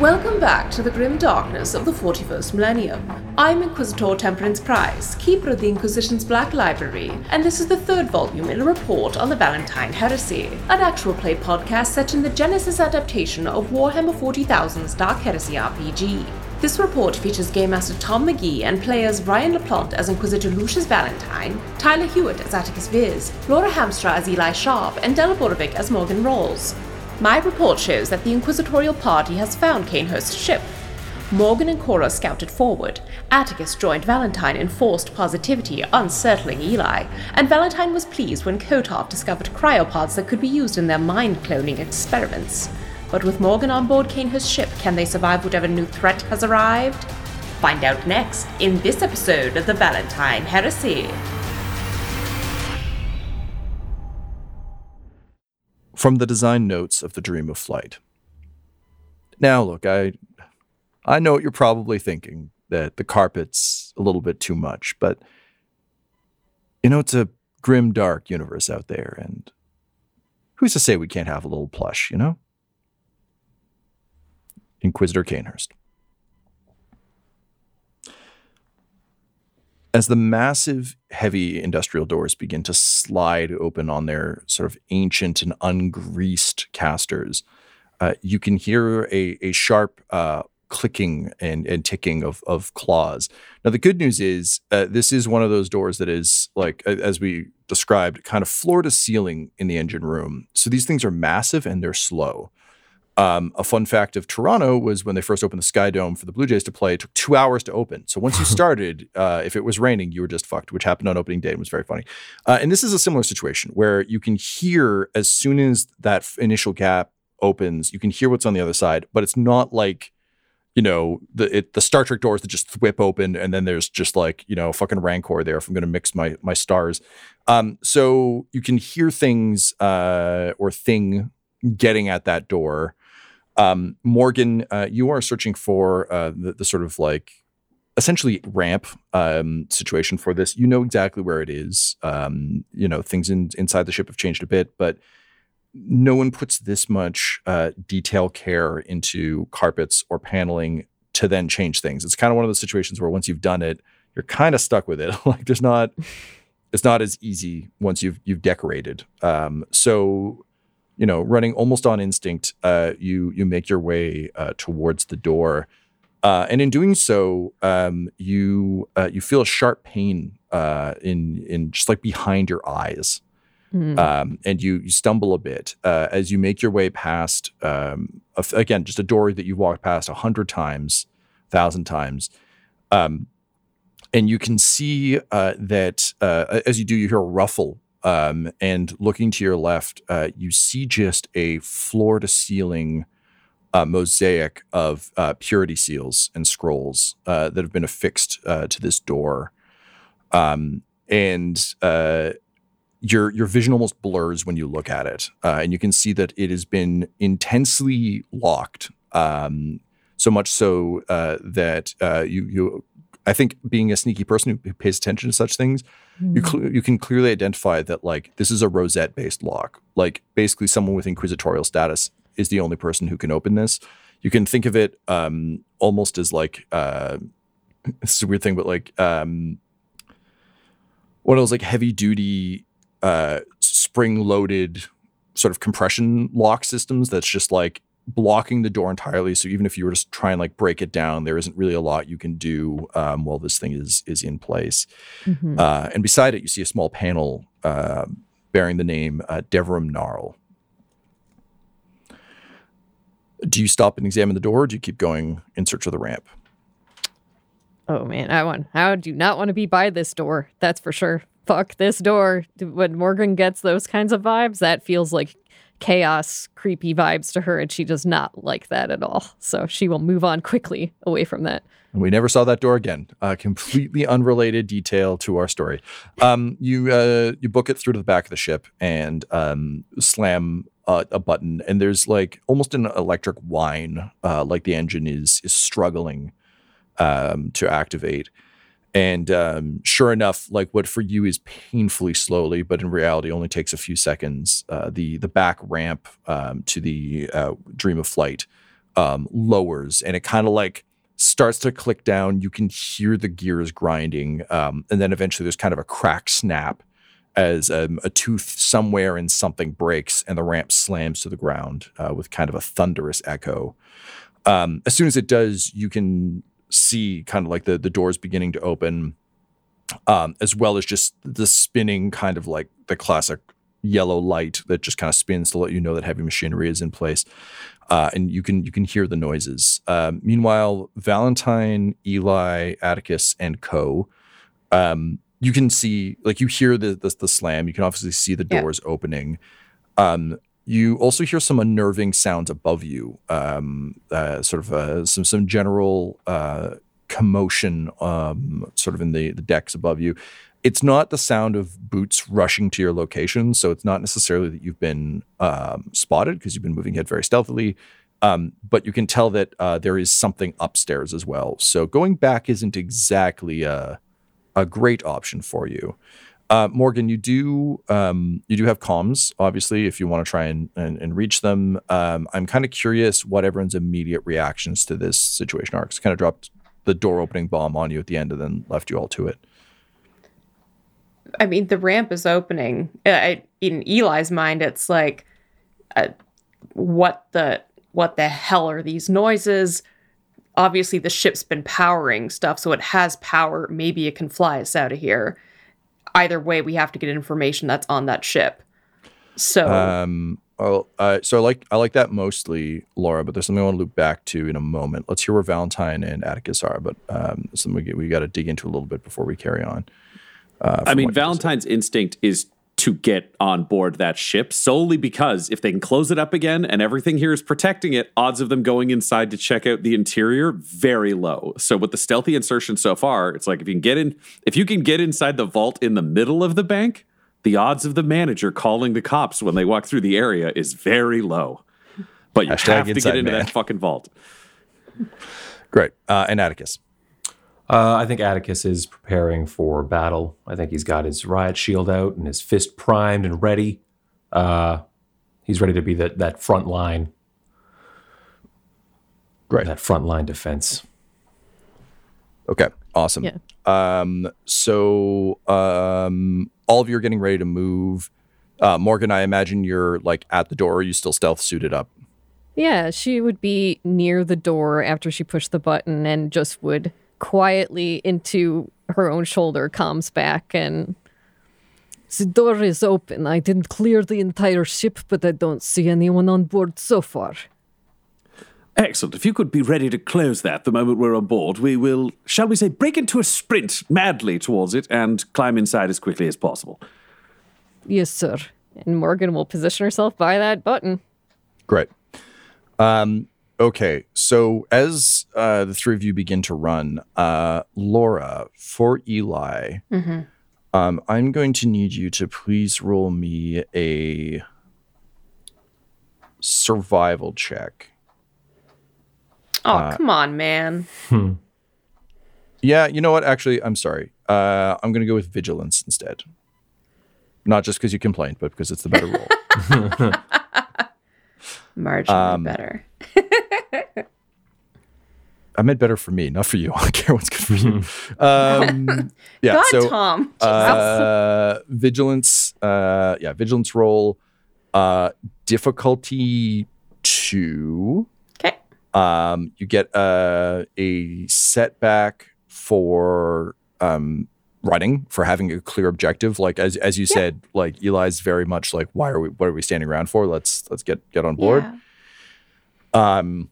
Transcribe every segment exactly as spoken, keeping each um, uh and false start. Welcome back to the grim darkness of the forty-first millennium. I'm Inquisitor Temperance Price, keeper of the Inquisition's Black Library, and this is the third volume in a report on the Valentyne Heresy, an actual play podcast set in the Genesys adaptation of Warhammer forty thousand's Dark Heresy R P G. This report features Game Master Tom McGee and players Ryan LaPlante as Inquisitor Lucius Valentyne, Tyler Hewitt as Attikus Viz, Laura Hamstra as Eli Sharp, and Del Borovic as Morgan Rawls. My report shows that the Inquisitorial party has found Cainhurst's ship. Morgan and Cora scouted forward. Attikus joined Valentyne in forced positivity, unsettling Eli, and Valentyne was pleased when Kotov discovered cryopods that could be used in their mind-cloning experiments. But with Morgan on board Cainhurst's ship, can they survive whatever new threat has arrived? Find out next, in this episode of The Valentyne Heresy. From the design notes of The Dream of Flight. Now, look, I I know what you're probably thinking, that the carpet's a little bit too much, but, you know, it's a grim, dark universe out there, and who's to say we can't have a little plush, you know? Inquisitor Cainhurst. As the massive, heavy industrial doors begin to slide open on their sort of ancient and ungreased casters, uh, you can hear a, a sharp uh, clicking and, and ticking of, of claws. Now, the good news is uh, this is one of those doors that is, like, as we described, kind of floor to ceiling in the engine room. So these things are massive and they're slow. Um, a fun fact of Toronto was when they first opened the Sky Dome for the Blue Jays to play, it took two hours to open. So once you started, uh, if it was raining, you were just fucked, which happened on opening day and was very funny. Uh, and this is a similar situation where you can hear, as soon as that initial gap opens, you can hear what's on the other side, but it's not like, you know, the it, the Star Trek doors that just whip open and then there's just like, you know, fucking Rancor there if I'm going to mix my my stars. Um, so you can hear things uh, or thing getting at that door. Um, Morgan, uh, you are searching for uh, the, the sort of like essentially ramp um, situation for this. You know exactly where it is. Um, you know, things in, inside the ship have changed a bit, but no one puts this much uh, detail care into carpets or paneling to then change things. It's kind of one of those situations where once you've done it, you're kind of stuck with it. Like there's not, it's not as easy once you've you've decorated. Um, so. You know, running almost on instinct, uh, you you make your way uh, towards the door, uh, and in doing so, um, you uh, you feel a sharp pain uh, in in just like behind your eyes, mm. um, and you you stumble a bit uh, as you make your way past um, a, again just a door that you've walked past a hundred times, thousand times. Um, and you can see uh, that uh, as you do, you hear a ruffle. Um, and looking to your left, uh, you see just a floor-to-ceiling uh, mosaic of uh, purity seals and scrolls uh, that have been affixed uh, to this door. Um, and uh, your your vision almost blurs when you look at it. Uh, and you can see that it has been intensely locked. Um, so much so uh, that uh, you, you, I think being a sneaky person who pays attention to such things, mm. you cl- you can clearly identify that, like, this is a rosette-based lock. Like, basically someone with inquisitorial status is the only person who can open this. You can think of it um, almost as, like, uh, this is a weird thing, but, like, um, one of those, like, heavy-duty, uh, spring-loaded sort of compression lock systems that's just, like, blocking the door entirely. So even if you were just trying to, like, break it down, there isn't really a lot you can do um, while this thing is is in place. Mm-hmm. Uh, and beside it, you see a small panel uh, bearing the name uh, Devram Gnarl. Do you stop and examine the door, or do you keep going in search of the ramp? Oh, man, I want, I do not want to be by this door. That's for sure. Fuck this door. When Morgan gets those kinds of vibes, that feels like chaos, creepy vibes to her, and she does not like that at all. So she will move on quickly away from that. And we never saw that door again. A completely unrelated detail to our story. Um, you uh, you book it through to the back of the ship and um, slam uh, a button, and there's like almost an electric whine, uh, like the engine is is struggling um, to activate. And um, sure enough, like what for you is painfully slowly, but in reality only takes a few seconds, uh, the the back ramp um, to the uh, Dream of Flight um, lowers, and it kind of like starts to click down. You can hear the gears grinding, um, and then eventually there's kind of a crack snap as um, a tooth somewhere and something breaks, and the ramp slams to the ground uh, with kind of a thunderous echo. Um, as soon as it does, you can see kind of like the, the doors beginning to open, um, as well as just the spinning kind of like the classic yellow light that just kind of spins to let you know that heavy machinery is in place. Uh, and you can you can hear the noises. Um, meanwhile, Valentyne, Eli, Attikus, and Co., um, you can see, like you hear the, the, the slam. You can obviously see the doors yeah. opening. Um, You also hear some unnerving sounds above you, um, uh, sort of uh, some some general uh, commotion um, sort of in the, the decks above you. It's not the sound of boots rushing to your location, so it's not necessarily that you've been um, spotted because you've been moving ahead very stealthily, um, but you can tell that uh, there is something upstairs as well. So going back isn't exactly a, a great option for you. Uh, Morgan, you do um, you do have comms, obviously, if you want to try and, and, and reach them. Um, I'm kind of curious what everyone's immediate reactions to this situation are, because kind of dropped the door opening bomb on you at the end and then left you all to it. I mean, the ramp is opening. I, in Eli's mind, it's like, uh, what the what the hell are these noises? Obviously, the ship's been powering stuff, so it has power. Maybe it can fly us out of here. Either way, we have to get information that's on that ship. So, um, well, uh, so I like I like that mostly, Laura. But there's something I want to loop back to in a moment. Let's hear where Valentyne and Attikus are, but um, something we, we got to dig into a little bit before we carry on. Uh, I mean, Valentine's instinct is to get on board that ship solely because if they can close it up again and everything here is protecting it, odds of them going inside to check out the interior very low. So with the stealthy insertion so far, it's like if you can get in, if you can get inside the vault in the middle of the bank, the odds of the manager calling the cops when they walk through the area is very low. But you Hashtag have to get into man. that fucking vault. Great, uh, and Attikus. Uh, I think Attikus is preparing for battle. I think he's got his riot shield out and his fist primed and ready. Uh, he's ready to be that, that front line. Great. That front line defense. Okay, awesome. Yeah. Um, so um, all of you are getting ready to move. Uh, Morgan, I imagine you're like at the door. Are you still stealth suited up? Yeah, she would be near the door after she pushed the button and just would... quietly into her own shoulder, comes back, and the door is open. I didn't clear the entire ship, but I don't see anyone on board so far. Excellent. If you could be ready to close that the moment we're on board, we will, shall we say, break into a sprint madly towards it and climb inside as quickly as possible. Yes, sir. And Morgan will position herself by that button. Great. Um, Okay, so as uh, the three of you begin to run, uh, Laura, for Eli, mm-hmm. um, I'm going to need you to please roll me a survival check. Oh, uh, come on, man. Hmm. Yeah, you know what? Actually, I'm sorry. Uh, I'm going to go with vigilance instead. Not just because you complained, but because it's the better role. Marginally um, better. I meant better for me, not for you. I don't care what's good for you. Um, yeah, God, so, Tom. Uh, vigilance. Uh, yeah, vigilance roll. Uh, difficulty two. Okay. Um, you get uh, a setback for um, running, for having a clear objective. Like as as you yeah. said, like Eli's very much like, why are we? What are we standing around for? Let's let's get get on board. Yeah. Um.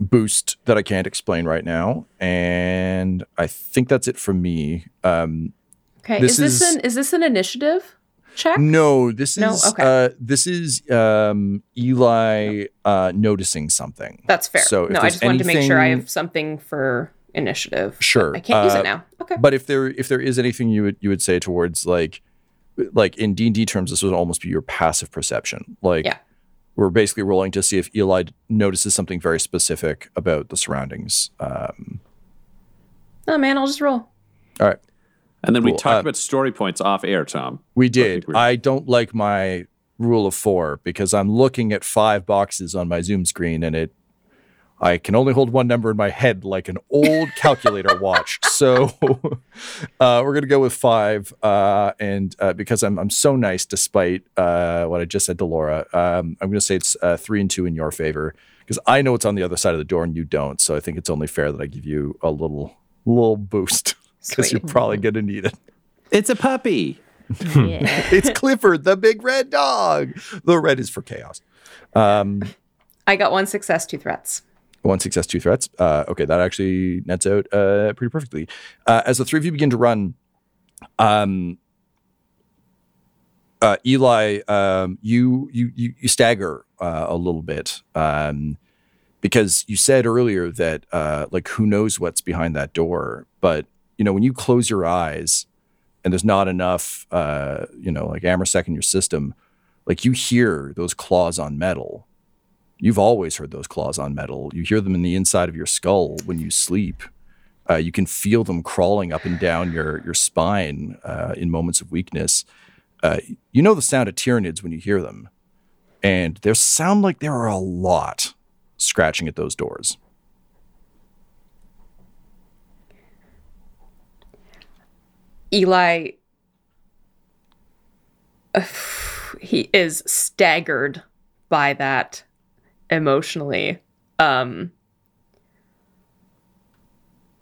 Boost that I can't explain right now, and I think that's it for me. Um, okay, this is this is, an, is this an initiative check? No, this no? is okay. uh, this is um, Eli no. uh, noticing something. That's fair. So if no, I just wanted anything, to make sure I have something for initiative. Sure, I can't uh, use it now. Okay, but if there if there is anything you would you would say towards like like in D and D terms, this would almost be your passive perception. Like yeah. We're basically rolling to see if Eli notices something very specific about the surroundings. Um, oh, man, I'll just roll. All right. And then cool. we talked uh, about story points off air, Tom. We did. I, we I don't like my rule of four because I'm looking at five boxes on my Zoom screen and it I can only hold one number in my head like an old calculator watch. So uh, we're going to go with five. Uh, and uh, because I'm I'm so nice, despite uh, what I just said to Laura, um, I'm going to say it's uh, three and two in your favor because I know it's on the other side of the door and you don't. So I think it's only fair that I give you a little little boost because you're probably going to need it. It's a puppy. Yeah. It's Clifford, the big red dog. The red is for chaos. Um, I got one success, two threats. One success, two threats. Uh, okay, that actually nets out uh, pretty perfectly. Uh, as the three of you begin to run, um, uh, Eli, um, you you you stagger uh, a little bit um, because you said earlier that uh, like who knows what's behind that door, but you know when you close your eyes and there's not enough uh, you know like Amersec in your system, like you hear those claws on metal. You've always heard those claws on metal. You hear them in the inside of your skull when you sleep. Uh, you can feel them crawling up and down your your spine uh, in moments of weakness. Uh, you know the sound of tyrannids when you hear them. And they sound like there are a lot scratching at those doors. Eli, uh, he is staggered by that. Emotionally, um,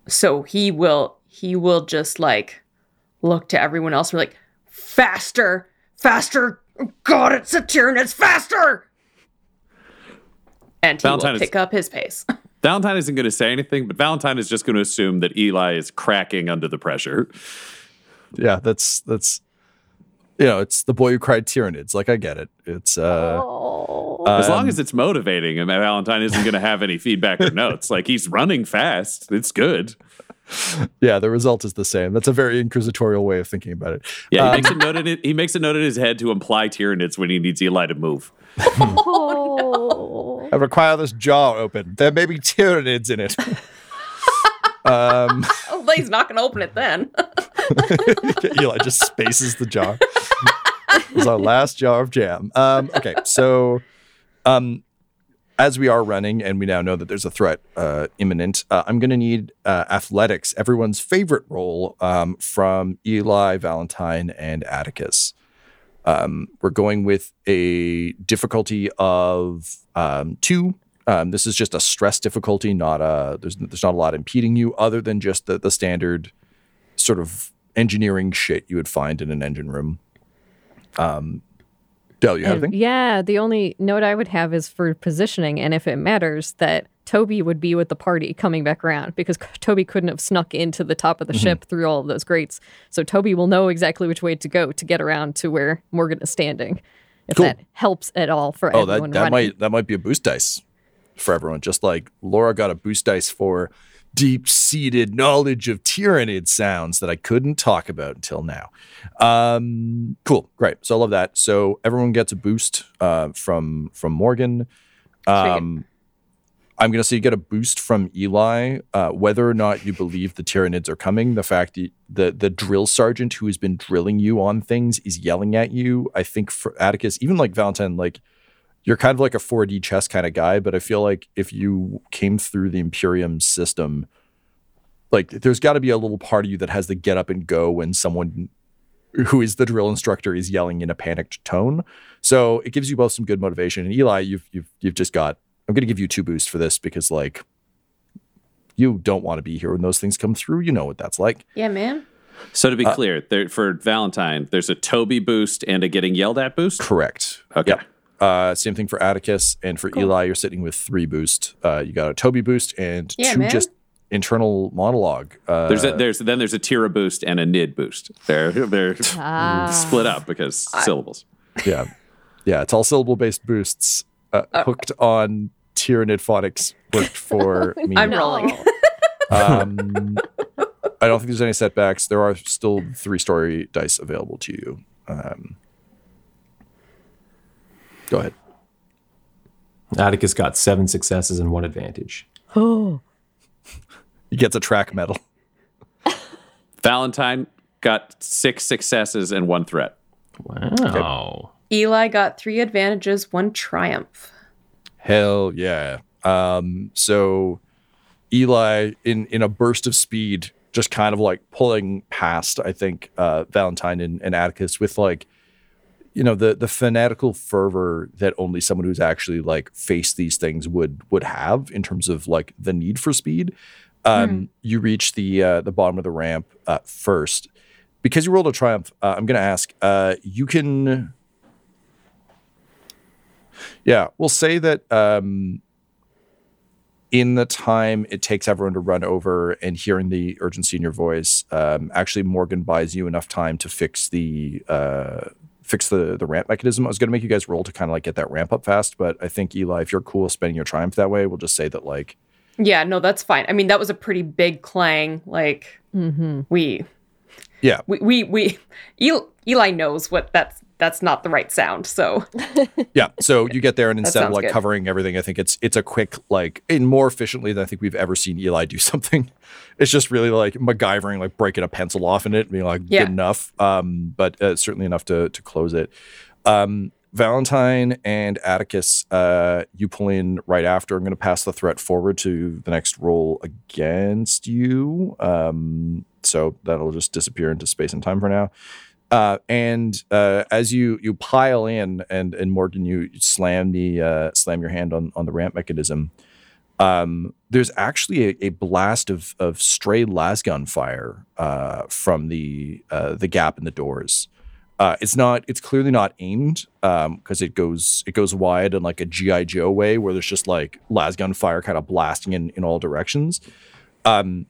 so he will he will just like look to everyone else and be like, faster, faster, God, it's a tyrant, it's faster, and he Valentine will pick is, up his pace. Valentine isn't going to say anything, but Valentine is just going to assume that Eli is cracking under the pressure. Yeah, that's that's you know, it's the boy who cried tyrannids. Like I get it. It's uh. Oh. As long as it's motivating and Valentine isn't going to have any feedback or notes. Like, he's running fast. It's good. Yeah, the result is the same. That's a very inquisitorial way of thinking about it. Yeah, he, um, makes, a note in it, he makes a note in his head to imply tyrannids when he needs Eli to move. Oh, no. I require this jar open. There may be tyrannids in it. um, well, he's not going to open it then. Eli just spaces the jar. It's our last jar of jam. Um, okay, so... Um, as we are running, and we now know that there's a threat uh, imminent, uh, I'm going to need uh, athletics, everyone's favorite role um, from Eli, Valentine, and Attikus. Um, we're going with a difficulty of um, two. Um, this is just a stress difficulty. Not a there's there's not a lot impeding you other than just the, the standard sort of engineering shit you would find in an engine room. Um. Del, you have anything? Yeah, the only note I would have is for positioning, and if it matters, that Toby would be with the party coming back around, because Toby couldn't have snuck into the top of the mm-hmm. ship through all of those grates. So Toby will know exactly which way to go to get around to where Morgan is standing, if cool. that helps at all for oh, everyone. Oh, that, that might that might be a boost dice for everyone, just like Laura got a boost dice for deep-seated knowledge of tyrannid sounds that I couldn't talk about until now. Um, cool, great. So I love that. So everyone gets a boost uh, from from Morgan. Um, I'm going to say you get a boost from Eli, uh, whether or not you believe the Tyranids are coming. The fact that the, the drill sergeant who has been drilling you on things is yelling at you. I think for Attikus, even like Valentyne, like you're kind of like a four D chess kind of guy, but I feel like if you came through the Imperium system, like there's got to be a little part of you that has the get up and go when someone who is the drill instructor is yelling in a panicked tone. So it gives you both some good motivation. And Eli, you've you've you've just got, I'm going to give you two boosts for this because, like, you don't want to be here when those things come through. You know what that's like. Yeah, man. So to be uh, clear, there, for Valentyne, there's a Toby boost and a getting yelled at boost? Correct. Okay. Yeah. Uh, same thing for Attikus. And for cool. Eli, you're sitting with three boosts. Uh, you got a Toby boost and yeah, two man. just internal monologue. Uh, there's a, there's Then there's a Tira boost and a Nid boost. They're, they're ah. split up because I, syllables. Yeah. Yeah, it's all syllable-based boosts. Uh, uh, hooked on Tyranid phonics worked for me. I'm rolling. um, I don't think there's any setbacks. There are still three-story dice available to you. Um, go ahead. Attikus got seven successes and one advantage. Oh. He gets a track medal. Valentyne got six successes and one threat. Wow. Okay. Eli got three advantages, one triumph. Hell yeah. Um, so Eli, in, in a burst of speed, just kind of like pulling past, I think, uh, Valentyne and, and Attikus with like, you know, the the fanatical fervor that only someone who's actually like faced these things would would have in terms of like the need for speed. Um, mm. You reach the, uh, the bottom of the ramp uh, first. Because you rolled a triumph, uh, I'm going to ask, uh, you can... Yeah, we'll say that um, in the time it takes everyone to run over and hearing the urgency in your voice, um, actually Morgan buys you enough time to fix the uh, fix the, the ramp mechanism. I was going to make you guys roll to kind of like get that ramp up fast, but I think, Eli, if you're cool spending your triumph that way, we'll just say that like... Yeah, no, that's fine. I mean, that was a pretty big clang. Like, mm-hmm. we... Yeah. We... we, we Eli, Eli knows what that's... That's not the right sound, so. Yeah, so you get there, and instead of like good. covering everything, I think it's it's a quick, like, and more efficiently than I think we've ever seen Eli do something. It's just really like MacGyvering, like breaking a pencil off in it and being like, yeah. good enough, um, but uh, certainly enough to to close it. Um, Valentyne and Attikus, uh, you pull in right after. I'm going to pass the threat forward to the next roll against you. Um, so that'll just disappear into space and time for now. Uh, and uh, as you, you pile in, and and Morgan, you slam the uh, slam your hand on, on the ramp mechanism. Um, there's actually a, a blast of of stray lasgun fire uh, from the uh, the gap in the doors. Uh, it's not it's clearly not aimed because um, it goes it goes wide in like a G I Joe way where there's just like lasgun fire kind of blasting in, in all directions. Um,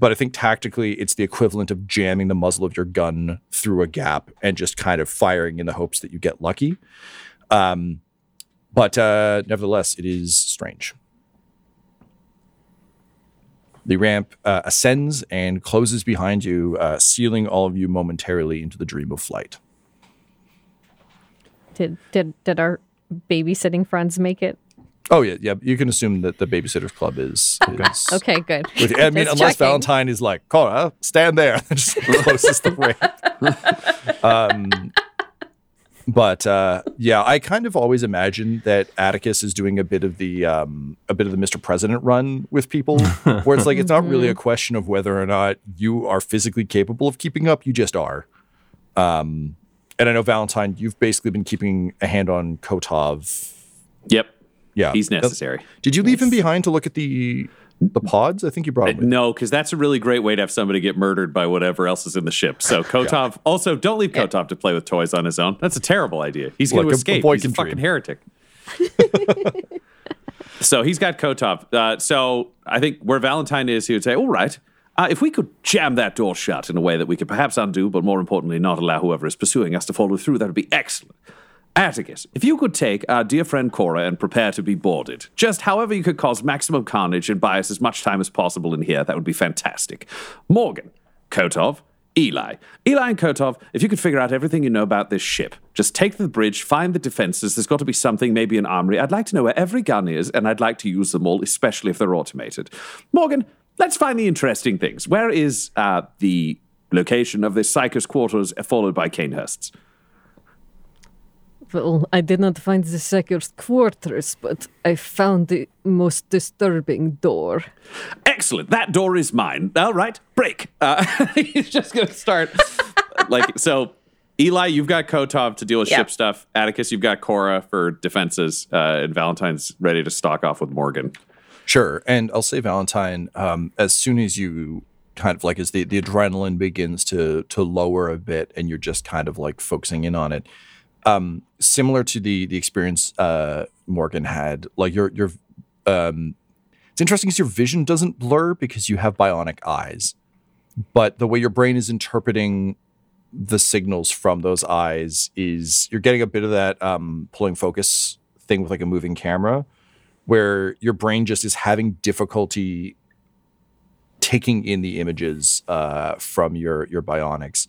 But I think tactically, it's the equivalent of jamming the muzzle of your gun through a gap and just kind of firing in the hopes that you get lucky. Um, but uh, nevertheless, it is strange. The ramp uh, ascends and closes behind you, uh, sealing all of you momentarily into the dream of flight. Did did did our babysitting friends make it? Oh, yeah, yeah. You can assume that the Babysitter's Club is... is okay, good. With, I mean, unless checking. Valentyne is like, Cora, stand there. Just closest the ramp. Um, but, uh, yeah, I kind of always imagine that Attikus is doing a bit of the um, a bit of the Mister President run with people, where it's like, it's not really a question of whether or not you are physically capable of keeping up. You just are. Um, and I know, Valentyne, you've basically been keeping a hand on Kotov. Yep. Yeah, he's necessary. Did you leave yes. him behind to look at the the pods? I think you brought him with. No, because that's a really great way to have somebody get murdered by whatever else is in the ship. So Kotov, yeah. also don't leave Kotov to play with toys on his own. That's a terrible idea. He's like going to escape. A he's a dream. fucking heretic. So he's got Kotov. Uh, so I think where Valentyne is, he would say, all right, uh, if we could jam that door shut in a way that we could perhaps undo, but more importantly, not allow whoever is pursuing us to follow through, that would be excellent. Attikus, if you could take our dear friend Cora and prepare to be boarded, just however you could cause maximum carnage and buy us as much time as possible in here, that would be fantastic. Morgan, Kotov, Eli. Eli and Kotov, if you could figure out everything you know about this ship, just take the bridge, find the defenses. There's got to be something, maybe an armory. I'd like to know where every gun is, and I'd like to use them all, especially if they're automated. Morgan, let's find the interesting things. Where is uh, the location of the Psyker's quarters, followed by Cainhurst's? Well, I did not find the Psyker's quarters, but I found the most disturbing door. Excellent. That door is mine. All right, break. Uh, he's just going to start. like So, Eli, you've got Kotov to deal with yeah. ship stuff. Attikus, you've got Cora for defenses. Uh, and Valentine's ready to stock off with Morgan. Sure. And I'll say, Valentyne, um, as soon as you... kind of like as the, the adrenaline begins to to lower a bit and you're just kind of like focusing in on it. Um, similar to the the experience uh, Morgan had, like your your um, it's interesting because your vision doesn't blur because you have bionic eyes, but the way your brain is interpreting the signals from those eyes is you're getting a bit of that um, pulling focus thing with like a moving camera, where your brain just is having difficulty taking in the images uh, from your your bionics.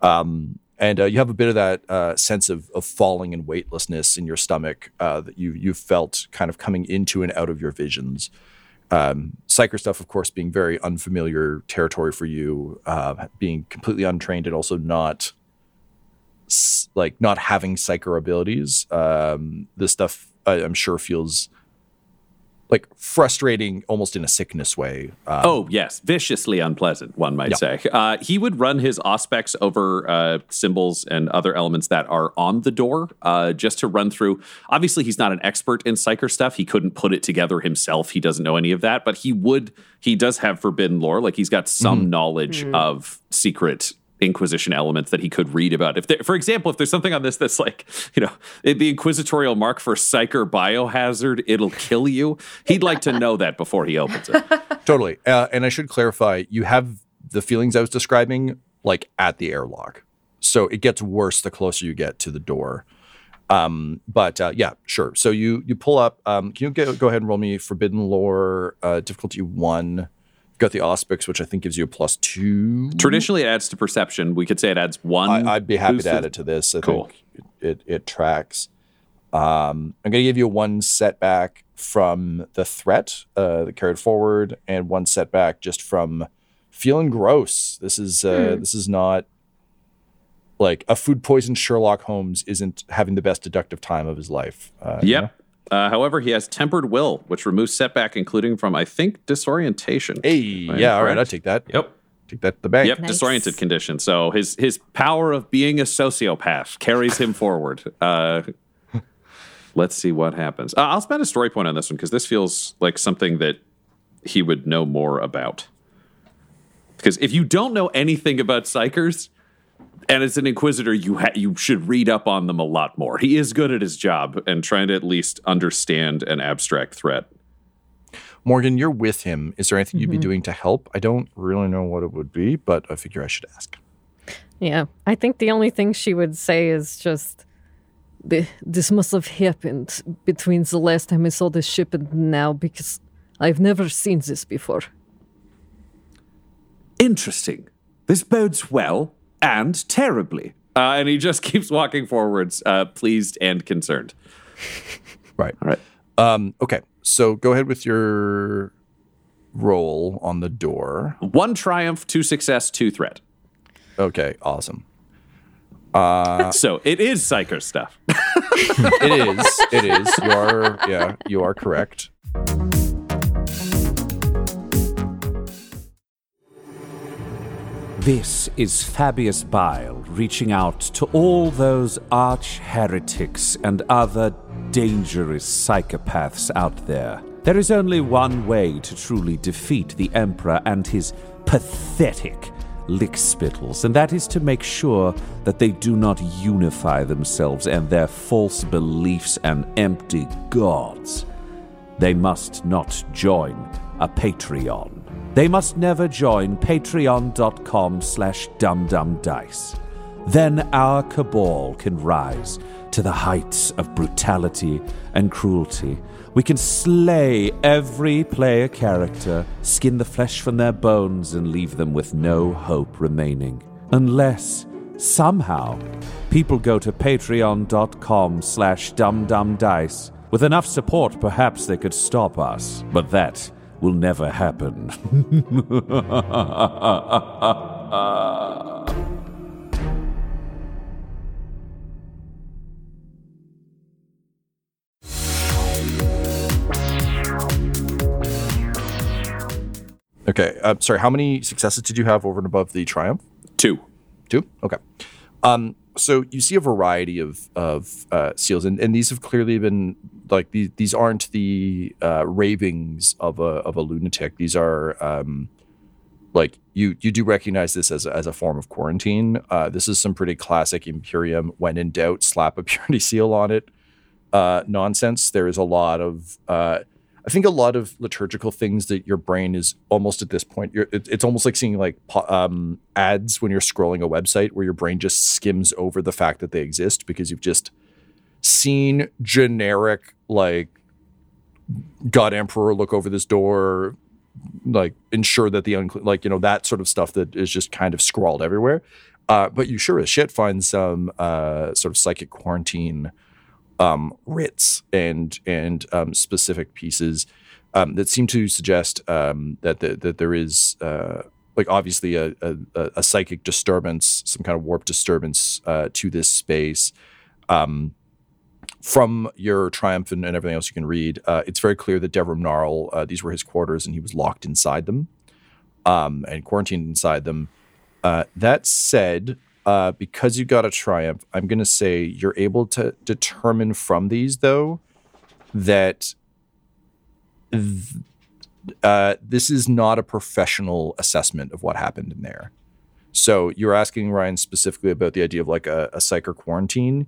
Um, and uh, you have a bit of that uh, sense of, of falling and weightlessness in your stomach uh, that you you felt kind of coming into and out of your visions. Um, Psyker stuff, of course, being very unfamiliar territory for you, uh, being completely untrained and also not like not having Psyker abilities. Um, this stuff, I, I'm sure, feels... like frustrating, almost in a sickness way. Um, oh, yes. Viciously unpleasant, one might yeah. say. Uh, he would run his auspex over uh, symbols and other elements that are on the door uh, just to run through. Obviously, he's not an expert in Psyker stuff. He couldn't put it together himself. He doesn't know any of that. But he would. He does have forbidden lore. Like, he's got some mm-hmm. knowledge mm-hmm. of secret Inquisition elements that he could read about. If, there, for example, if there's something on this that's like, you know, the inquisitorial mark for Psyker biohazard, it'll kill you. He'd like to know that before he opens it. Totally. Uh, and I should clarify, you have the feelings I was describing, like at the airlock. So it gets worse the closer you get to the door. Um, but uh, yeah, sure. So you you pull up. Um, can you go, go ahead and roll me Forbidden Lore, uh, difficulty one? Got the auspics, which I think gives you a plus two. Traditionally, it adds to perception. We could say it adds one. I, I'd be happy to add it to this. I cool. think it, it, it tracks. Um, I'm going to give you one setback from the threat uh, that carried forward, and one setback just from feeling gross. This is uh, mm. this is not like a food poisoned Sherlock Holmes isn't having the best deductive time of his life. Uh, yep. You know? Uh, however, he has Tempered Will, which removes setback, including from, I think, disorientation. Hey, right? Yeah, all right, I'll take that. Yep. Take that to the bank. Yep, nice. Disoriented condition. So his his power of being a sociopath carries him forward. Uh, let's see what happens. Uh, I'll spend a story point on this one, because this feels like something that he would know more about. Because if you don't know anything about Psykers... and as an Inquisitor, you ha- you should read up on them a lot more. He is good at his job and trying to at least understand an abstract threat. Morgan, you're with him. Is there anything mm-hmm. you'd be doing to help? I don't really know what it would be, but I figure I should ask. Yeah, I think the only thing she would say is just, this must have happened between the last time I saw the ship and now, because I've never seen this before. Interesting. This bodes well. And terribly. Uh, and he just keeps walking forwards, uh, pleased and concerned. Right. All right. Um, okay. So go ahead with your roll on the door. One triumph, two success, two threat. Okay. Awesome. Uh, so it is Psyker stuff. It is. It is. You are, yeah, you are correct. This is Fabius Bile reaching out to all those arch-heretics and other dangerous psychopaths out there. There is only one way to truly defeat the Emperor and his pathetic lickspittles, and that is to make sure that they do not unify themselves and their false beliefs and empty gods. They must not join a Patreon. They must never join patreon.com slash dumdumdice. Then our cabal can rise to the heights of brutality and cruelty. We can slay every player character, skin the flesh from their bones, and leave them with no hope remaining. unless somehow people go to patreon.com slash dumbdumbdice. With enough support, perhaps they could stop us, but that will never happen. Okay, uh, sorry, how many successes did you have over and above the triumph? Two. Two? Okay. Um, so you see a variety of of uh, seals, and, and these have clearly been, like, these, these aren't the uh, ravings of a of a lunatic. These are, um, like, you you do recognize this as, as a form of quarantine. Uh, this is some pretty classic Imperium, when in doubt, slap a purity seal on it uh, nonsense. There is a lot of... Uh, I think a lot of liturgical things that your brain is almost at this point, you're, it, it's almost like seeing like um, ads when you're scrolling a website where your brain just skims over the fact that they exist because you've just seen generic, like, God Emperor look over this door, like ensure that the unclean, like, you know, that sort of stuff that is just kind of scrawled everywhere. Uh, but you sure as shit find some uh, sort of psychic quarantine Um, writs and and um, specific pieces um, that seem to suggest um, that the, that there is uh, like obviously a, a, a psychic disturbance, some kind of warp disturbance uh, to this space. Um, from your triumph and, and everything else you can read, uh, it's very clear that Devram Gnarl, uh, these were his quarters, and he was locked inside them um, and quarantined inside them. Uh, that said. Uh, because you got a triumph, I'm going to say you're able to determine from these, though, that th- uh, this is not a professional assessment of what happened in there. So you're asking Ryan specifically about the idea of like a, a psychic quarantine.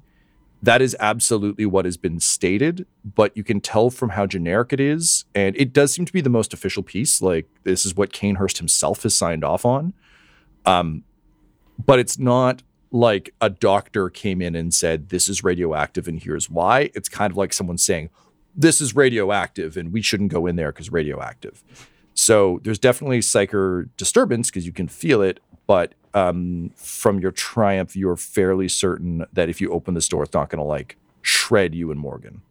That is absolutely what has been stated, but you can tell from how generic it is. And it does seem to be the most official piece. Like, this is what Cainhurst himself has signed off on. Um. But it's not like a doctor came in and said, this is radioactive and here's why. It's kind of like someone saying, this is radioactive and we shouldn't go in there because radioactive. So there's definitely psycher disturbance because you can feel it. But um, from your triumph, you're fairly certain that if you open this door, it's not going to like shred you and Morgan.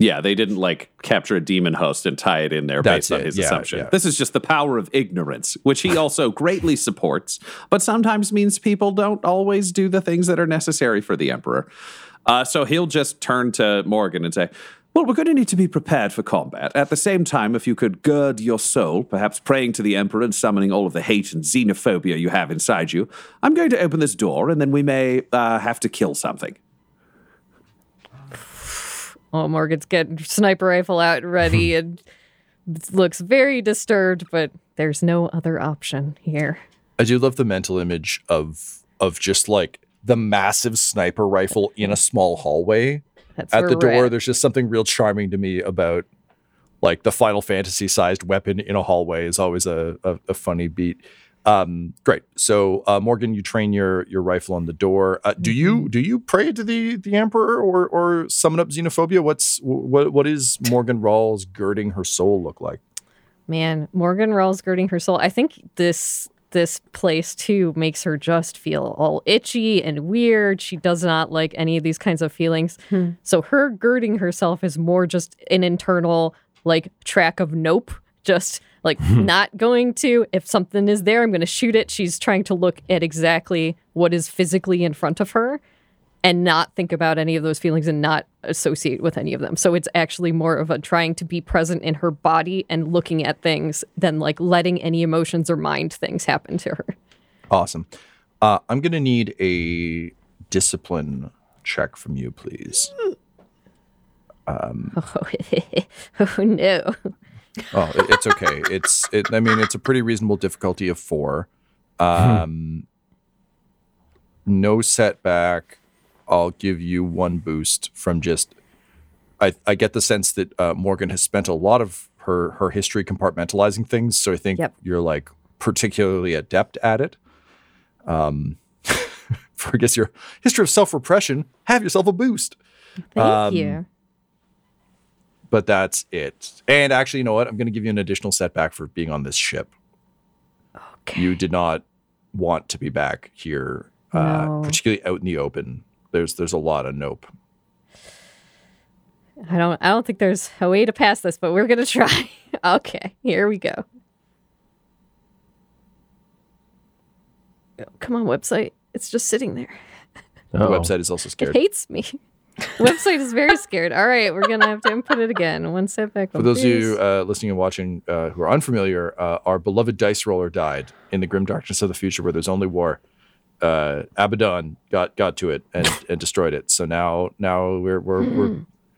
Yeah, they didn't like capture a demon host and tie it in there. That's based it. on his yeah, assumption. Yeah. This is just the power of ignorance, which he also greatly supports, but sometimes means people don't always do the things that are necessary for the Emperor. Uh, so he'll just turn to Morgan and say, well, we're going to need to be prepared for combat. At the same time, if you could gird your soul, perhaps praying to the Emperor and summoning all of the hate and xenophobia you have inside you, I'm going to open this door and then we may uh, have to kill something. Oh, Morgan's getting sniper rifle out and ready and looks very disturbed, but there's no other option here. I do love the mental image of of just like the massive sniper rifle in a small hallway. That's at the door. At. There's just something real charming to me about like the Final Fantasy sized weapon in a hallway is always a, a, a funny beat. Um, great. So, uh, Morgan, you train your, your rifle on the door. Uh, do you, do you pray to the, the Emperor or, or summon up xenophobia? What's, what, what is Morgan Rawls girding her soul look like? Man, Morgan Rawls girding her soul. I think this, this place too makes her just feel all itchy and weird. She does not like any of these kinds of feelings. Hmm. So her girding herself is more just an internal, like, track of nope, just Like, not going to, if something is there, I'm going to shoot it. She's trying to look at exactly what is physically in front of her and not think about any of those feelings and not associate with any of them. So it's actually more of a trying to be present in her body and looking at things than, like, letting any emotions or mind things happen to her. Awesome. Uh, I'm going to need a discipline check from you, please. Um, oh, oh, no. Oh, it's okay. It's, it, I mean, it's a pretty reasonable difficulty of four. Um, hmm. No setback. I'll give you one boost from just, I, I get the sense that uh, Morgan has spent a lot of her, her history compartmentalizing things. So I think yep. you're like particularly adept at it. Um, for I guess your history of self-repression, have yourself a boost. Thank um, you. But that's it. And actually, you know what? I'm going to give you an additional setback for being on this ship. Okay. You did not want to be back here, no. uh, particularly out in the open. There's there's a lot of nope. I don't I don't think there's a way to pass this, but we're gonna try. Okay, here we go. Oh, come on, website. It's just sitting there. Uh-oh. The website is also scared. It hates me. Website is very scared. All right, we're going to have to input it again. One step back. For those of you uh, listening and watching uh, who are unfamiliar, uh, our beloved dice roller died in the grim darkness of the future where there's only war. Uh, Abaddon got, got to it and, and destroyed it. So now now we're we're, mm.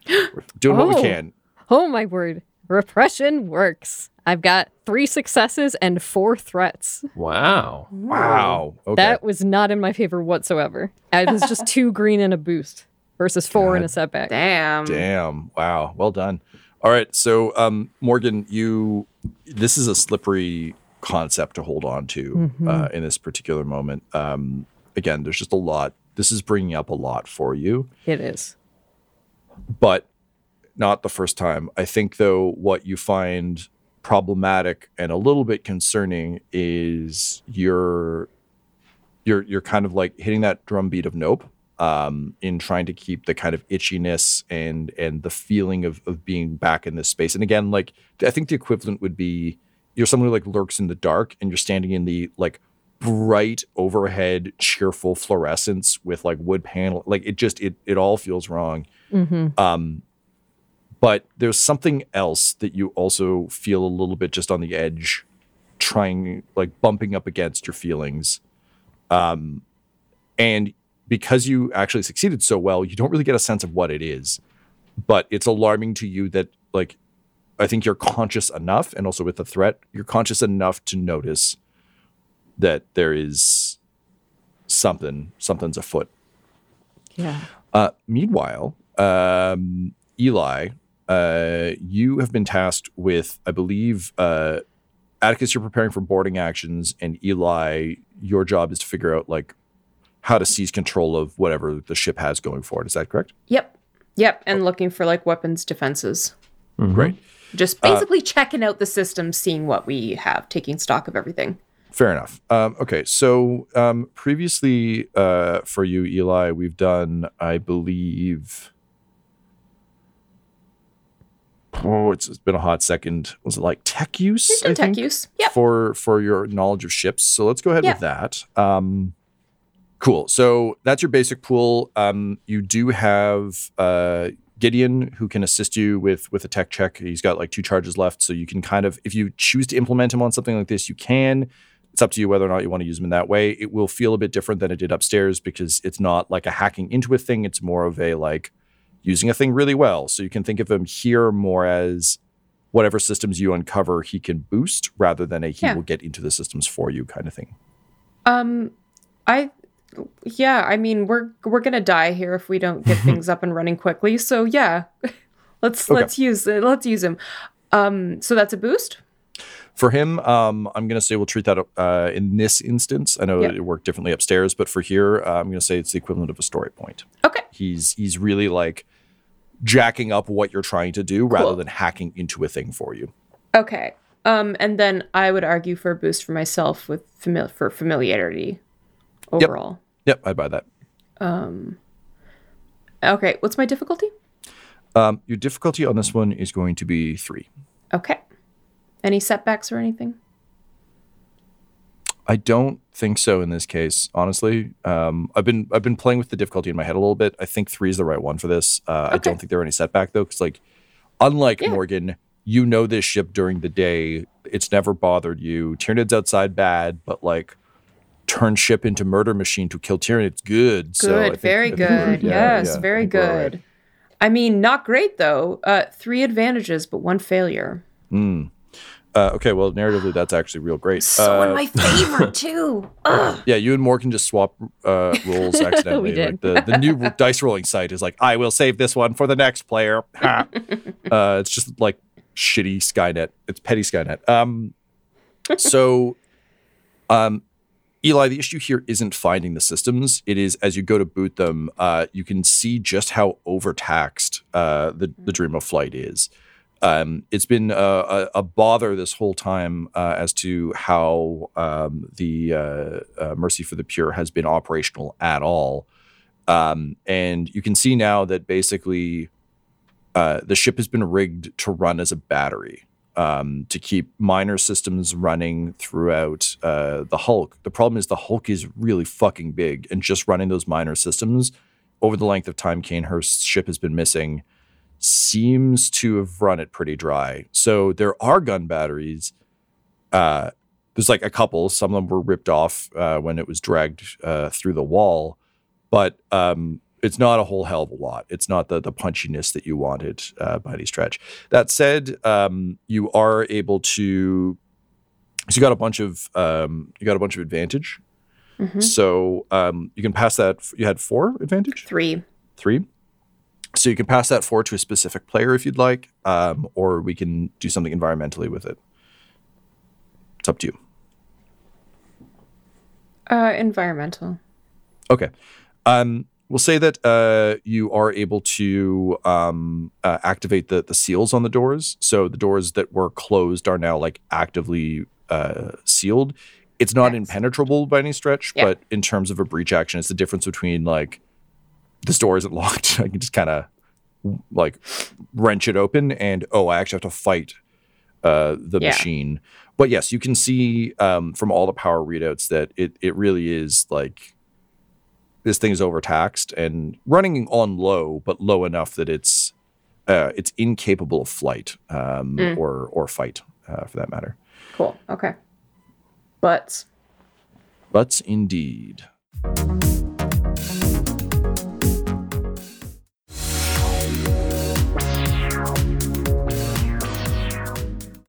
we're, we're doing oh. what we can. Oh, my word. Repression works. I've got three successes and four threats. Wow. Wow. Okay. That was not in my favor whatsoever. It was just two green and a boost versus four God. and a setback. Damn. Damn. Wow. Well done. All right. So, um, Morgan, you, this is a slippery concept to hold on to mm-hmm. uh, in this particular moment. Um, again, there's just a lot. This is bringing up a lot for you. It is. But not the first time. I think, though, what you find problematic and a little bit concerning is you're you're you're kind of like hitting that drumbeat of nope um, in trying to keep the kind of itchiness and and the feeling of of being back in this space. And again, like I think the equivalent would be you're someone who like lurks in the dark and you're standing in the like bright overhead cheerful fluorescence with like wood panel. Like it just it it all feels wrong. Mm-hmm. Um, But there's something else that you also feel a little bit just on the edge, trying, like bumping up against your feelings. Um, and because you actually succeeded so well, you don't really get a sense of what it is. But it's alarming to you that, like, I think you're conscious enough, and also with the threat, you're conscious enough to notice that there is something, something's afoot. Yeah. Uh, meanwhile, um, Eli... Uh, you have been tasked with, I believe, uh, Attikus, you're preparing for boarding actions, and Eli, your job is to figure out like how to seize control of whatever the ship has going forward. Is that correct? Yep. Yep. And okay. looking for like weapons defenses. Mm-hmm. Great. Just basically uh, checking out the system, seeing what we have, taking stock of everything. Fair enough. Um, okay. So um, previously uh, for you, Eli, we've done, I believe... Oh, it's, it's been a hot second. Was it like tech use? It's been tech think, use. Yep. For for your knowledge of ships. So let's go ahead yep. with that. Um, cool. So that's your basic pool. Um, you do have uh, Gideon who can assist you with with a tech check. He's got like two charges left. So you can kind of, if you choose to implement him on something like this, you can. It's up to you whether or not you want to use them in that way. It will feel a bit different than it did upstairs because it's not like a hacking into a thing. It's more of a like, using a thing really well. So you can think of him here more as whatever systems you uncover, he can boost rather than a he yeah. will get into the systems for you kind of thing. Um, I, yeah, I mean, we're we're going to die here if we don't get things up and running quickly. So yeah, let's okay. let's use it. Let's use him. Um, so that's a boost? For him, um, I'm going to say we'll treat that uh, in this instance. I know yep. it worked differently upstairs, but for here, uh, I'm going to say it's the equivalent of a story point. Okay. He's he's really like jacking up what you're trying to do cool. rather than hacking into a thing for you. Okay. Um, and then I would argue for a boost for myself with fami- for familiarity overall. Yep, yep I buy that. Um, okay. What's my difficulty? Um, your difficulty on this one is going to be three. Okay. Any setbacks or anything? I don't think so in this case, honestly. Um, I've been I've been playing with the difficulty in my head a little bit. I think three is the right one for this. Uh, okay. I don't think there are any setback though, because like, unlike yeah. Morgan, you know this ship during the day. It's never bothered you. Tyranid's outside bad, but like, turn ship into murder machine to kill Tyranid. It's good. Good, so think, very good. yeah, yes, yeah, very good. Right. I mean, not great though. Uh, three advantages, but one failure. Hmm. Uh, okay, well, narratively, that's actually real great. So uh, my favorite, too. Ugh. Yeah, you and Morgan can just swap uh, roles accidentally. Like the, the new dice rolling site is like, I will save this one for the next player. uh, it's just like shitty Skynet. It's petty Skynet. Um, so, um, Eli, the issue here isn't finding the systems. It is, as you go to boot them, uh, you can see just how overtaxed uh, the, the Dream of Flight is. um, it's been a, a, a bother this whole time uh, as to how um, the uh, uh, Mercy for the Pure has been operational at all. Um, and you can see now that basically uh, the ship has been rigged to run as a battery um, to keep minor systems running throughout uh, the Hulk. The problem is the Hulk is really fucking big, and just running those minor systems over the length of time Cainhurst's ship has been missing seems to have run it pretty dry. So there are gun batteries. Uh, there's like a couple. Some of them were ripped off uh, when it was dragged uh, through the wall. But um, it's not a whole hell of a lot. It's not the the punchiness that you wanted uh, by any stretch. That said, um, you are able to. So you got a bunch of um, you got a bunch of advantage. Mm-hmm. So um, you can pass that. You had four advantage? Three. Three. So you can pass that four to a specific player if you'd like, um, or we can do something environmentally with it. It's up to you. Uh, environmental. Okay. Um, we'll say that uh, you are able to um, uh, activate the, the seals on the doors. So the doors that were closed are now like actively uh, sealed. It's not Excellent. impenetrable by any stretch, yeah. but in terms of a breach action, it's the difference between like this door isn't locked. I can just kind of like wrench it open and, oh, I actually have to fight uh, the yeah. machine. But yes, you can see um, from all the power readouts that it it really is like, this thing is overtaxed and running on low, but low enough that it's uh, it's incapable of flight um, mm. or or fight, uh, for that matter. Cool. Okay. Butts. Butts indeed.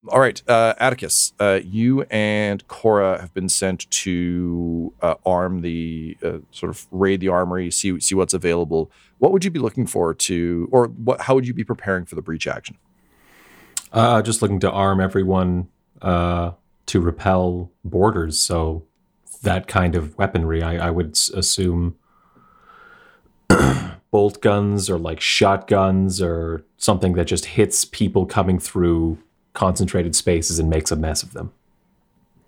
All right, uh, Attikus, uh, you and Cora have been sent to uh, arm the, uh, sort of raid the armory, see see what's available. What would you be looking for to, or what? How would you be preparing for the breach action? Uh, just looking to arm everyone uh, to repel boarders. So that kind of weaponry, I, I would assume bolt guns or like shotguns or something that just hits people coming through concentrated spaces and makes a mess of them.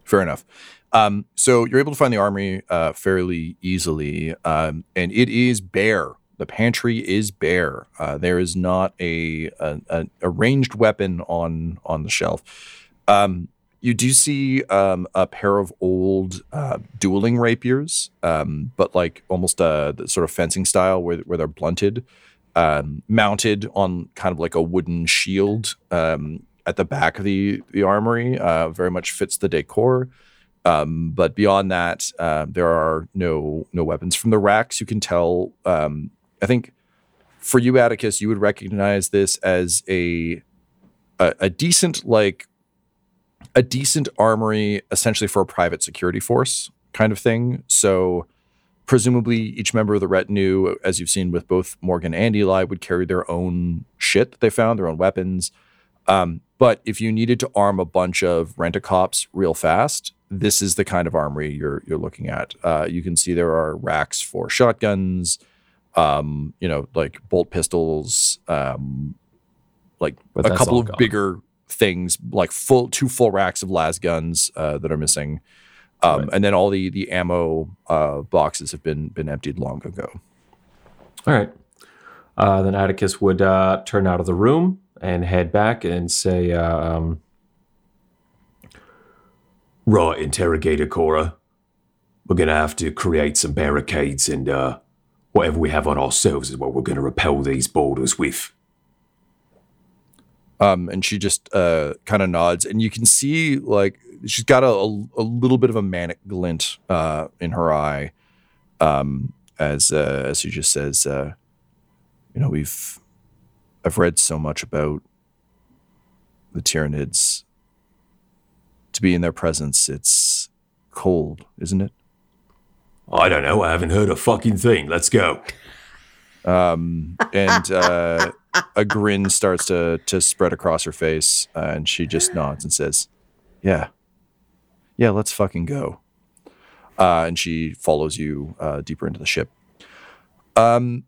Fair enough. Um, so you're able to find the armory uh, fairly easily, um, and it is bare. The pantry is bare. Uh, there is not a, a, a ranged weapon on on the shelf. Um, you do see um, a pair of old uh, dueling rapiers, um, but like almost a the sort of fencing style where where they're blunted, um, mounted on kind of like a wooden shield. Um, at the back of the, the armory, uh, very much fits the decor. Um, but beyond that, uh, there are no no weapons. From the racks, you can tell, um, I think for you, Attikus, you would recognize this as a, a a decent, like, a decent armory, essentially for a private security force kind of thing. So presumably each member of the retinue, as you've seen with both Morgan and Eli, would carry their own shit that they found, their own weapons. Um, but if you needed to arm a bunch of rent-a-cops real fast, this is the kind of armory you're you're looking at. Uh, you can see there are racks for shotguns, um, you know, like bolt pistols, um, like a couple of gone. bigger things, like full two full racks of las guns uh, that are missing, um, right. and then all the the ammo uh, boxes have been been emptied long ago. All right, uh, then Attikus would uh, turn out of the room and head back and say, um, right, Interrogator Cora, we're going to have to create some barricades, and uh, whatever we have on ourselves is what we're going to repel these boulders with. Um, and she just uh, kind of nods, and you can see, like, she's got a, a little bit of a manic glint uh, in her eye um, as, uh, as she just says, uh, you know, we've... I've read so much about the Tyranids. To be in their presence, it's cold, isn't it? I don't know. I haven't heard a fucking thing. Let's go. Um, and uh, a grin starts to, to spread across her face, uh, and she just nods and says, yeah. Yeah, let's fucking go. Uh, and she follows you uh, deeper into the ship. Um,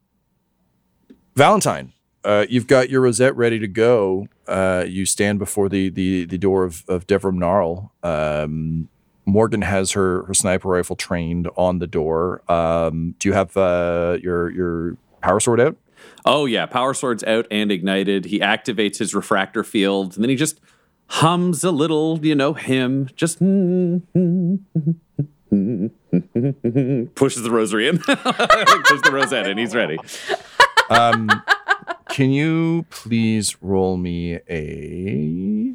Valentyne. Uh, you've got your rosette ready to go. Uh, you stand before the the, the door of, of Devram Gnarl. Um, Morgan has her, her sniper rifle trained on the door. Um, do you have uh, your your power sword out? Oh, yeah. Power sword's out and ignited. He activates his refractor field, and then he just hums a little, you know, hymn. Just pushes the rosary in. Pushes the rosette in. He's ready. Um, can you please roll me a...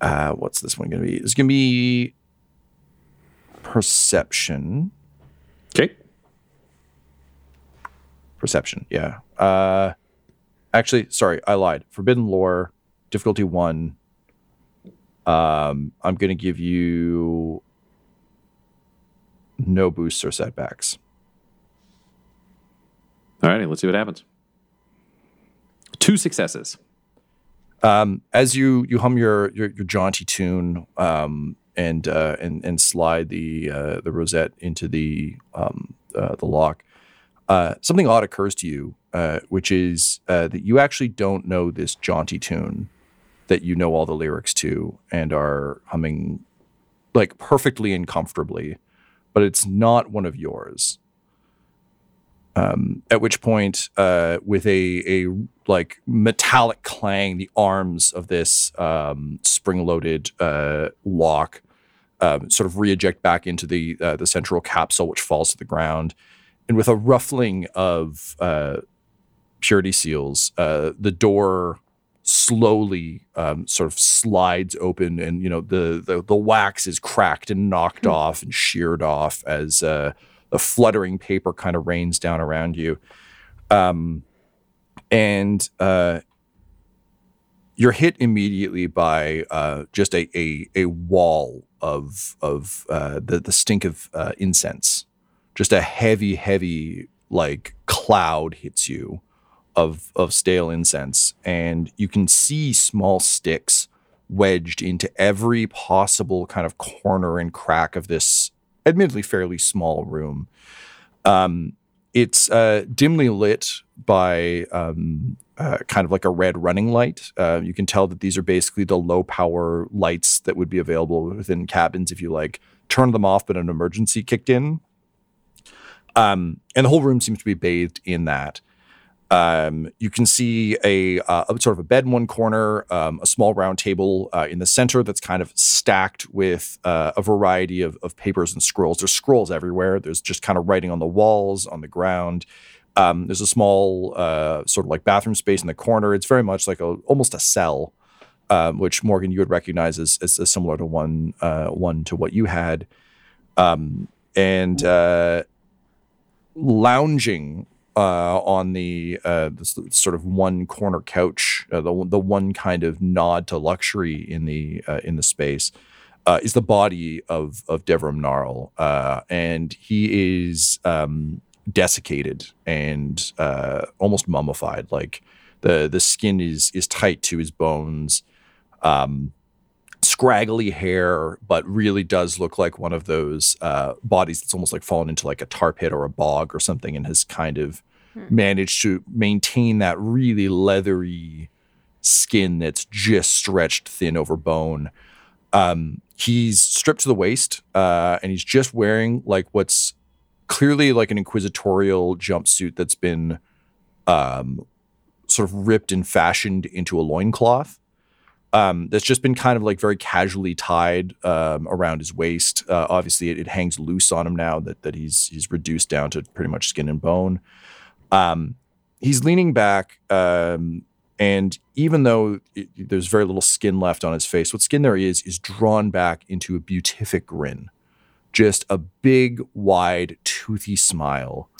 Uh, what's this one going to be? It's going to be perception. Okay. Perception, yeah. Uh, actually, sorry, I lied. Forbidden lore, difficulty one. Um, I'm going to give you no boosts or setbacks. All righty, let's see what happens. Two successes. Um, as you, you hum your, your, your jaunty tune um, and, uh, and and slide the uh, the rosette into the um, uh, the lock, uh, something odd occurs to you, uh, which is uh, that you actually don't know this jaunty tune that you know all the lyrics to and are humming like perfectly and comfortably, but it's not one of yours. Um, at which point, uh, with a, a like metallic clang, the arms of this um, spring-loaded uh, lock um, sort of re-eject back into the uh, the central capsule, which falls to the ground. And with a ruffling of uh, purity seals, uh, the door slowly um, sort of slides open, and you know the the, the wax is cracked and knocked mm. off and sheared off as. Uh, The fluttering paper kind of rains down around you. Um, and uh, you're hit immediately by uh, just a, a a wall of of uh, the, the stink of uh, incense. Just a heavy, heavy, like, cloud hits you of, of stale incense. And you can see small sticks wedged into every possible kind of corner and crack of this admittedly fairly small room. Um, it's uh, dimly lit by um, uh, kind of like a red running light. Uh, you can tell that these are basically the low power lights that would be available within cabins if you like turn them off, but an emergency kicked in. Um, and the whole room seems to be bathed in that. Um, you can see a, uh, a sort of a bed in one corner, um, a small round table uh, in the center that's kind of stacked with uh, a variety of, of papers and scrolls. There's scrolls everywhere. There's just kind of writing on the walls, on the ground. Um, there's a small uh, sort of like bathroom space in the corner. It's very much like a almost a cell, um, which Morgan you would recognize as, as, as similar to one uh, one to what you had, um, and uh, lounging. Uh, on the uh, this sort of one corner couch, uh, the the one kind of nod to luxury in the uh, in the space, uh, is the body of of Devram Gnarl, uh, and he is um, desiccated and uh, almost mummified. Like the the skin is is tight to his bones, um, scraggly hair, but really does look like one of those uh, bodies that's almost like fallen into like a tar pit or a bog or something, and has kind of managed to maintain that really leathery skin that's just stretched thin over bone. Um, he's stripped to the waist, uh, and he's just wearing like what's clearly like an inquisitorial jumpsuit that's been um, sort of ripped and fashioned into a loincloth. Um, that's just been kind of like very casually tied um, around his waist. Uh, obviously, it, it hangs loose on him now that that he's he's reduced down to pretty much skin and bone. Um, he's leaning back, um, and even though it, there's very little skin left on his face, what skin there is is drawn back into a beatific grin, just a big, wide, toothy smile.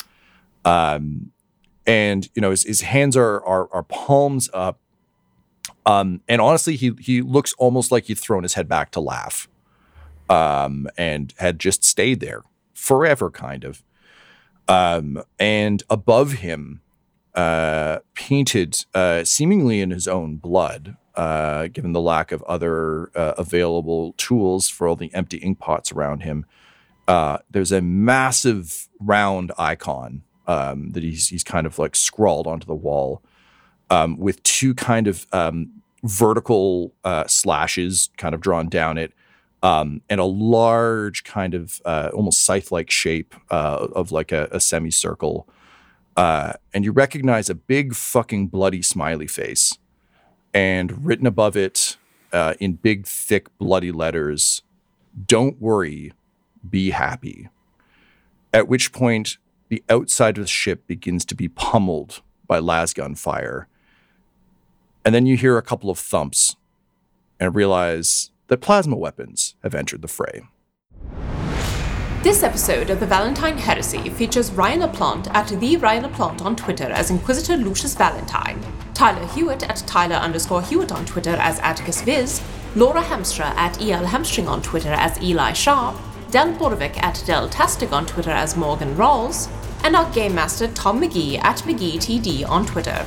Um, and you know, his, his hands are, are are palms up, um, and honestly, he he looks almost like he'd thrown his head back to laugh, um, and had just stayed there forever, kind of. Um, and above him, uh, painted uh, seemingly in his own blood, uh, given the lack of other uh, available tools for all the empty ink pots around him, uh, there's a massive round icon um, that he's he's kind of like scrawled onto the wall, um, with two kind of um, vertical uh, slashes kind of drawn down it, um, and a large kind of uh, almost scythe-like shape uh, of like a, a semicircle. Uh, and you recognize a big fucking bloody smiley face, and written above it uh, in big, thick, bloody letters, "Don't worry, be happy." At which point, the outside of the ship begins to be pummeled by lasgun fire. And then you hear a couple of thumps and realize that plasma weapons have entered the fray. This episode of The Valentyne Heresy features Ryan LaPlante at the Ryan LaPlante on Twitter as Inquisitor Lucius Valentyne, Tyler Hewitt at Tyler underscore Hewitt on Twitter as Attikus Viz, Laura Hamstra at elhamstring on Twitter as Eli Sharp, Del Borovic at deltastic on Twitter as Morgan Rawls, and our Game Master Tom McGee at mcgeetd on Twitter.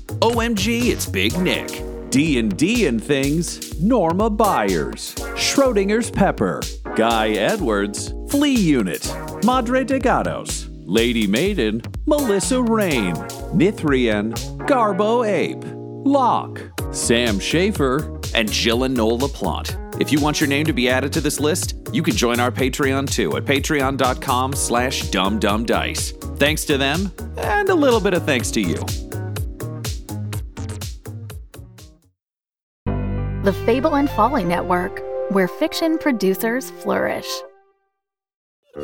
O M G, It's Big Nick, D and D and Things, Norma Byers, Schrodinger's Pepper, Guy Edwards, Flea Unit, Madre de Gatos, Lady Maiden, Melissa Rain, Nithrian, Garbo Ape, Locke, Sam Schaefer, and Jill and Noel LaPlante. If you want your name to be added to this list, you can join our Patreon too at patreon.com slash dumdumdice. Thanks to them, and a little bit of thanks to you. The Fable and Folly Network, where fiction producers flourish. Are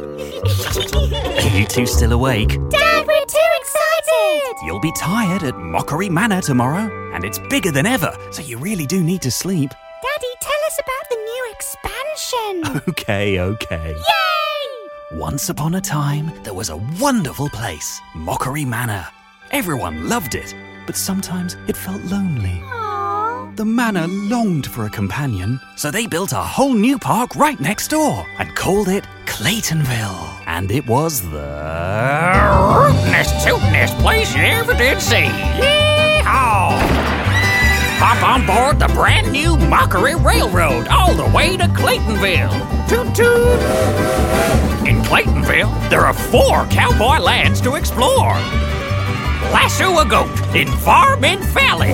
you two still awake? Dad, we're too excited! You'll be tired at Mockery Manor tomorrow, and it's bigger than ever, so you really do need to sleep. Daddy, tell us about the new expansion! Okay, okay. Yay! Once upon a time, there was a wonderful place, Mockery Manor. Everyone loved it, but sometimes it felt lonely. The manor longed for a companion, so they built a whole new park right next door and called it Claytonville. And it was the rootinest, tootinest place you ever did see. Yeehaw! Hop on board the brand new Mockery Railroad all the way to Claytonville. Toot toot! In Claytonville, there are four cowboy lands to explore. Lasso a goat in Farman Valley.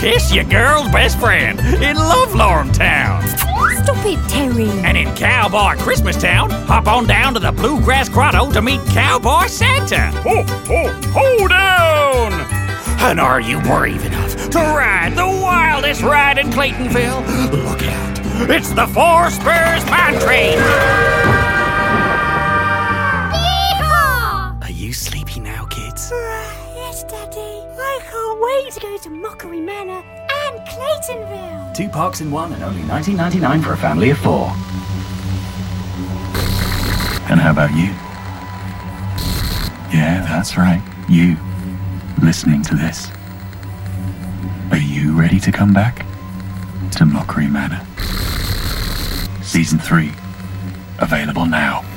Kiss your girl's best friend in Lovelorm Town. Stop it, Terry. And in Cowboy Christmas Town, hop on down to the Bluegrass Grotto to meet Cowboy Santa. Ho, ho, ho down! And are you brave enough to ride the wildest ride in Claytonville? Look out, it's the Four Spurs Mine Train. Yeehaw! Are you sleepy now, kids? Yes, Daddy. I can't wait to go to Mockery Manor and Claytonville. Two parks in one, and only nineteen ninety-nine dollars for a family of four. And how about you? Yeah, that's right. You, listening to this. Are you ready to come back to Mockery Manor? Season three, available now.